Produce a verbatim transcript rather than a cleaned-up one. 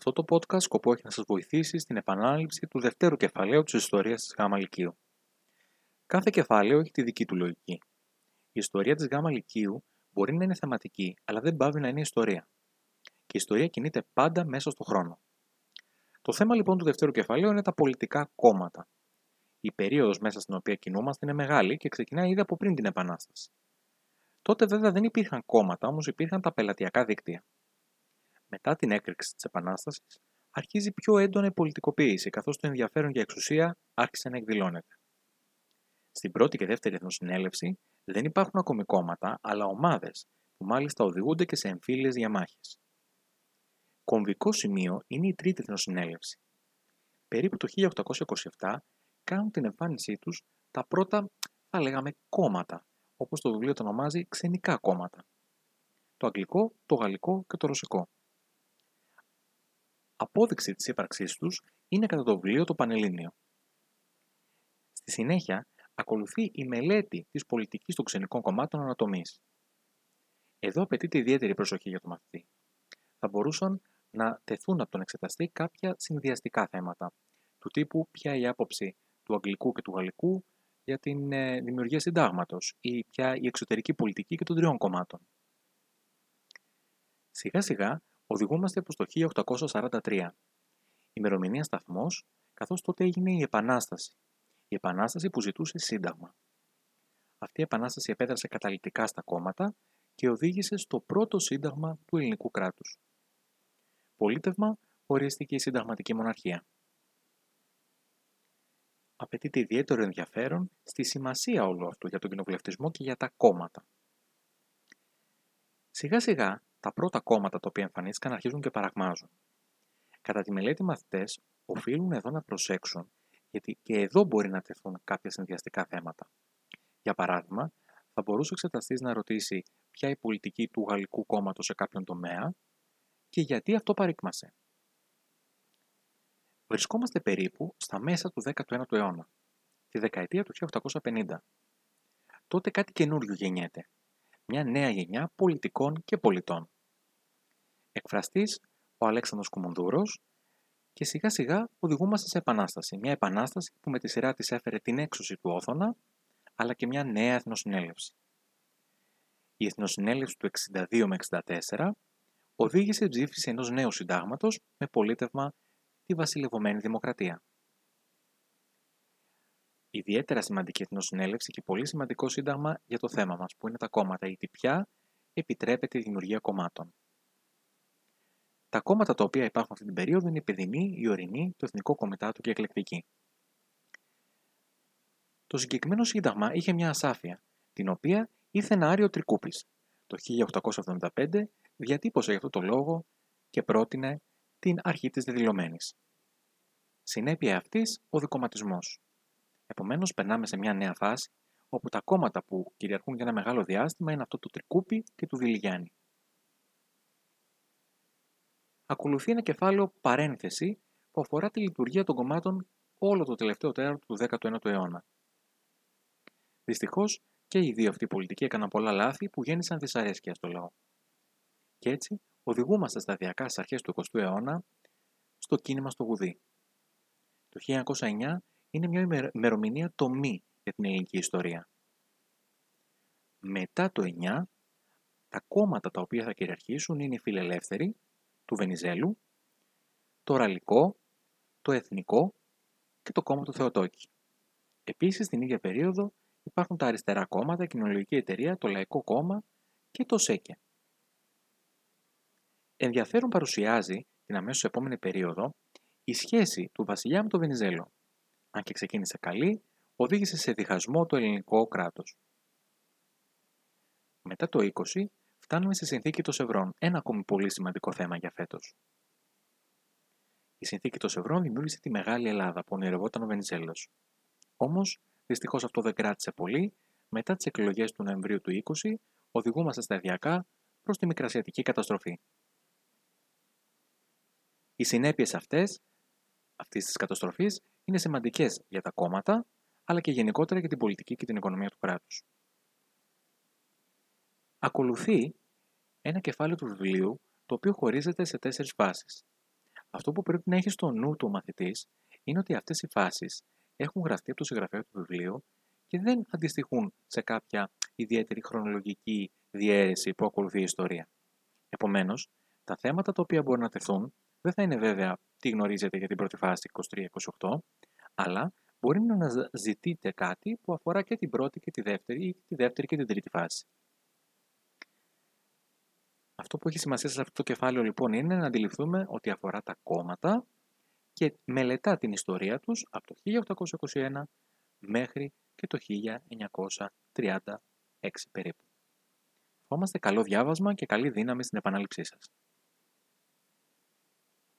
Αυτό το podcast σκοπό έχει να σας βοηθήσει στην επανάληψη του δευτέρου κεφαλαίου της ιστορίας της Γ Λυκείου. Κάθε κεφάλαιο έχει τη δική του λογική. Η ιστορία της Γ Λυκείου μπορεί να είναι θεματική, αλλά δεν πάβει να είναι ιστορία. Και η ιστορία κινείται πάντα μέσα στον χρόνο. Το θέμα λοιπόν του δευτέρου κεφαλαίου είναι τα πολιτικά κόμματα. Η περίοδος μέσα στην οποία κινούμαστε είναι μεγάλη και ξεκινάει ήδη από πριν την Επανάσταση. Τότε βέβαια δεν υπήρχαν κόμματα, όμως υπήρχαν τα πελατειακά δίκτυα. Μετά την έκρηξη της Επανάστασης, αρχίζει πιο έντονα η πολιτικοποίηση, καθώς το ενδιαφέρον για εξουσία άρχισε να εκδηλώνεται. Στην πρώτη και δεύτερη Εθνοσυνέλευση δεν υπάρχουν ακόμη κόμματα, αλλά ομάδες, που μάλιστα οδηγούνται και σε εμφύλιες διαμάχες. Κομβικό σημείο είναι η τρίτη Εθνοσυνέλευση. Περίπου το χίλια οκτακόσια είκοσι επτά κάνουν την εμφάνισή τους τα πρώτα, θα λέγαμε, κόμματα, όπως το βιβλίο το ονομάζει ξενικά κόμματα. Το αγγλικό, το γαλλικό και το ρωσικό. Απόδειξη της ύπαρξής τους είναι κατά το βιβλίο το Πανελλήνιο. Στη συνέχεια, ακολουθεί η μελέτη της πολιτικής των ξενικών κομμάτων ανατομής. Εδώ απαιτείται ιδιαίτερη προσοχή για τον μαθητή. Θα μπορούσαν να τεθούν από τον εξεταστή κάποια συνδυαστικά θέματα, του τύπου ποια η άποψη του αγγλικού και του γαλλικού για την ε, δημιουργία συντάγματος ή ποια η εξωτερική πολιτική και των τριών κομμάτων. Σιγά σιγά οδηγούμαστε προς το χίλια οκτακόσια σαράντα τρία. Ημερομηνία σταθμός, καθώς τότε έγινε η Επανάσταση. Η Επανάσταση που ζητούσε σύνταγμα. Αυτή η Επανάσταση επέδρασε καταλυτικά στα κόμματα και οδήγησε στο πρώτο σύνταγμα του ελληνικού κράτους. Πολίτευμα ορίστηκε η συνταγματική μοναρχία. Απαιτείται ιδιαίτερο ενδιαφέρον στη σημασία όλου αυτού για τον κοινοβουλευτισμό και για τα κόμματα. Σιγά σιγά τα πρώτα κόμματα τα οποία εμφανίστηκαν αρχίζουν και παραγμάζουν. Κατά τη μελέτη μαθητές οφείλουν εδώ να προσέξουν, γιατί και εδώ μπορεί να τεθούν κάποια συνδυαστικά θέματα. Για παράδειγμα, θα μπορούσε ο εξεταστής να ρωτήσει ποια η πολιτική του γαλλικού κόμματος σε κάποιον τομέα και γιατί αυτό παρήκμασε. Βρισκόμαστε περίπου στα μέσα του δέκατου ένατου αιώνα, τη δεκαετία του χίλια οκτακόσια πενήντα. Τότε κάτι καινούριο γεννιέται. Μια νέα γενιά πολιτικών και πολιτών. Εκφραστής ο Αλέξανδρος Κουμουνδούρος και σιγά σιγά οδηγούμαστε σε επανάσταση. Μια επανάσταση που με τη σειρά της έφερε την έξωση του Όθωνα, αλλά και μια νέα εθνοσυνέλευση. Η εθνοσυνέλευση του εξήντα δύο με εξήντα τέσσερα οδήγησε ψήφιση ενός νέου συντάγματος με πολίτευμα τη βασιλευωμένη δημοκρατία. Ιδιαίτερα σημαντική εθνοσυνέλευση και πολύ σημαντικό σύνταγμα για το θέμα μας, που είναι τα κόμματα, γιατί πια επιτρέπεται η δημιουργία κομμάτων. Τα κόμματα τα οποία υπάρχουν αυτή την περίοδο είναι η Παιδινή, η Ορεινή, το Εθνικό Κομιτάτο και η Εκλεκτική. Το συγκεκριμένο σύνταγμα είχε μια ασάφεια, την οποία ήρθε να άρει ο Τρικούπης. Το χίλια οκτακόσια εβδομήντα πέντε διατύπωσε γι' αυτό το λόγο και πρότεινε την αρχή της δεδηλωμένης. Συνέπεια αυτής ο δικομματισμός. Επομένως, περνάμε σε μια νέα φάση, όπου τα κόμματα που κυριαρχούν για ένα μεγάλο διάστημα είναι αυτό του Τρικούπη και του Βιλυγιάννη. Ακολουθεί ένα κεφάλαιο παρένθεση που αφορά τη λειτουργία των κομμάτων όλο το τελευταίο τέταρτο του δέκατου ένατου αιώνα. Δυστυχώς, και οι δύο αυτοί πολιτικοί έκαναν πολλά λάθη που γέννησαν δυσαρέσκεια στο λαό. Και έτσι, οδηγούμαστε σταδιακά στις αρχές του εικοστού αιώνα στο κίνημα στο Γουδή. Το χίλια εννιακόσια εννιά είναι μια ημερομηνία τομή για την ελληνική ιστορία. Μετά το εννιά, τα κόμματα τα οποία θα κυριαρχήσουν είναι οι φιλελεύθεροι του Βενιζέλου, το ραλικό, το εθνικό και το κόμμα του Θεοτόκη. Επίσης, στην ίδια περίοδο υπάρχουν τα αριστερά κόμματα, η Κοινωνική Εταιρεία, το Λαϊκό Κόμμα και το ΣΕΚΕ. Ενδιαφέρον παρουσιάζει την αμέσως επόμενη περίοδο η σχέση του βασιλιά με τον Βενιζέλο. Αν και ξεκίνησε καλή, οδήγησε σε διχασμό το ελληνικό κράτος. Μετά το είκοσι, φτάνουμε στη συνθήκη των Σευρών, ένα ακόμη πολύ σημαντικό θέμα για φέτος. Η συνθήκη των Σευρών δημιούργησε τη Μεγάλη Ελλάδα που ονειρευόταν ο Βενιζέλος. Όμως, δυστυχώς αυτό δεν κράτησε πολύ. Μετά τις εκλογές του Νοεμβρίου του είκοσι, οδηγούμαστε σταδιακά προς τη μικρασιατική καταστροφή. Οι συνέπειες αυτές, αυτής της καταστροφής, είναι σημαντικές για τα κόμματα, αλλά και γενικότερα για την πολιτική και την οικονομία του κράτους. Ακολουθεί ένα κεφάλαιο του βιβλίου, το οποίο χωρίζεται σε τέσσερις φάσεις. Αυτό που πρέπει να έχει στο νου του ο μαθητής είναι ότι αυτές οι φάσεις έχουν γραφτεί από το συγγραφέα του βιβλίου και δεν αντιστοιχούν σε κάποια ιδιαίτερη χρονολογική διαίρεση που ακολουθεί η ιστορία. Επομένως, τα θέματα τα οποία μπορούν να τεθούν δεν θα είναι βέβαια τι γνωρίζετε για την πρώτη φάση είκοσι τρία είκοσι οκτώ, αλλά μπορεί να αναζητείτε κάτι που αφορά και την πρώτη και τη δεύτερη ή τη δεύτερη και την τρίτη φάση. Αυτό που έχει σημασία σε αυτό το κεφάλαιο λοιπόν είναι να αντιληφθούμε ότι αφορά τα κόμματα και μελετά την ιστορία τους από το χίλια οκτακόσια είκοσι ένα μέχρι και το χίλια εννιακόσια τριάντα έξι περίπου. Ευχόμαστε καλό διάβασμα και καλή δύναμη στην επανάληψή σας.